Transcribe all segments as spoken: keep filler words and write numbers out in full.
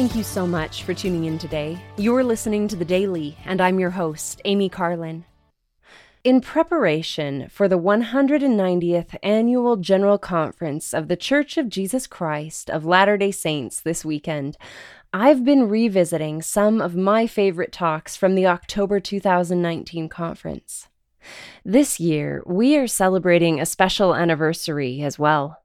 Thank you so much for tuning in today. You're listening to The Daily, and I'm your host, Amy Carlin. In preparation for the one hundred ninetieth Annual General Conference of The Church of Jesus Christ of Latter-day Saints this weekend, I've been revisiting some of my favorite talks from the October two thousand nineteen conference. This year, we are celebrating a special anniversary as well.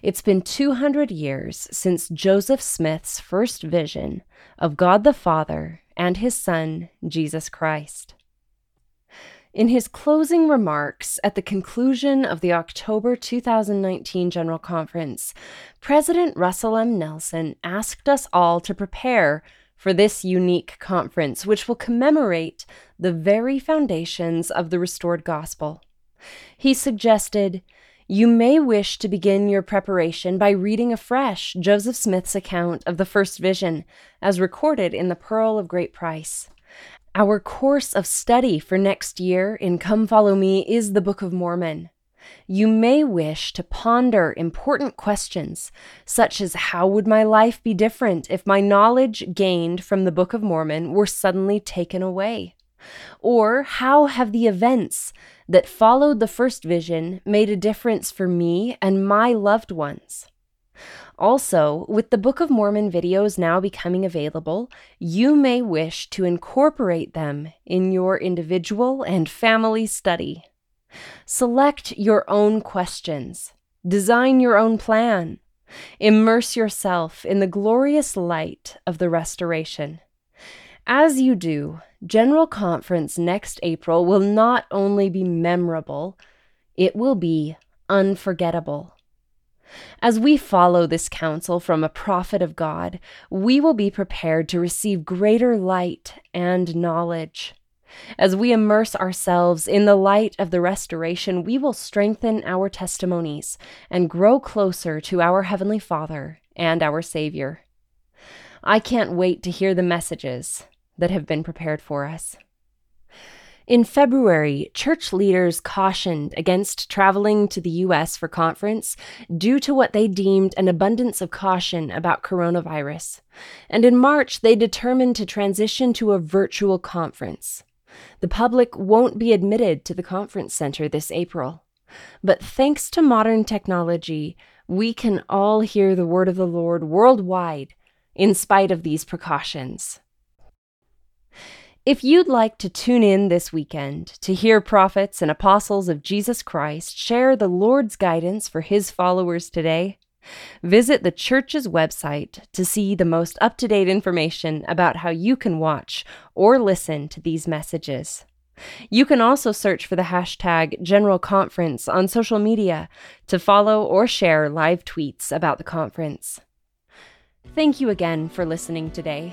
It's been two hundred years since Joseph Smith's first vision of God the Father and his Son, Jesus Christ. In his closing remarks at the conclusion of the October two thousand nineteen General Conference, President Russell M. Nelson asked us all to prepare for this unique conference, which will commemorate the very foundations of the restored gospel. He suggested, "You may wish to begin your preparation by reading afresh Joseph Smith's account of the First Vision, as recorded in the Pearl of Great Price. Our course of study for next year in Come, Follow Me is the Book of Mormon. You may wish to ponder important questions, such as how would my life be different if my knowledge gained from the Book of Mormon were suddenly taken away? Or how have the events that followed the First Vision made a difference for me and my loved ones? Also, with the Book of Mormon videos now becoming available, you may wish to incorporate them in your individual and family study. Select your own questions. Design your own plan. Immerse yourself in the glorious light of the restoration." As you do, General Conference next April will not only be memorable, it will be unforgettable. As we follow this counsel from a prophet of God, we will be prepared to receive greater light and knowledge. As we immerse ourselves in the light of the restoration, we will strengthen our testimonies and grow closer to our Heavenly Father and our Savior. I can't wait to hear the messages that have been prepared for us. In February, church leaders cautioned against traveling to the U S for conference due to what they deemed an abundance of caution about coronavirus. And in March, they determined to transition to a virtual conference. The public won't be admitted to the conference center this April. But thanks to modern technology, we can all hear the word of the Lord worldwide in spite of these precautions. If you'd like to tune in this weekend to hear prophets and apostles of Jesus Christ share the Lord's guidance for his followers today, visit the church's website to see the most up-to-date information about how you can watch or listen to these messages. You can also search for the hashtag General Conference on social media to follow or share live tweets about the conference. Thank you again for listening today.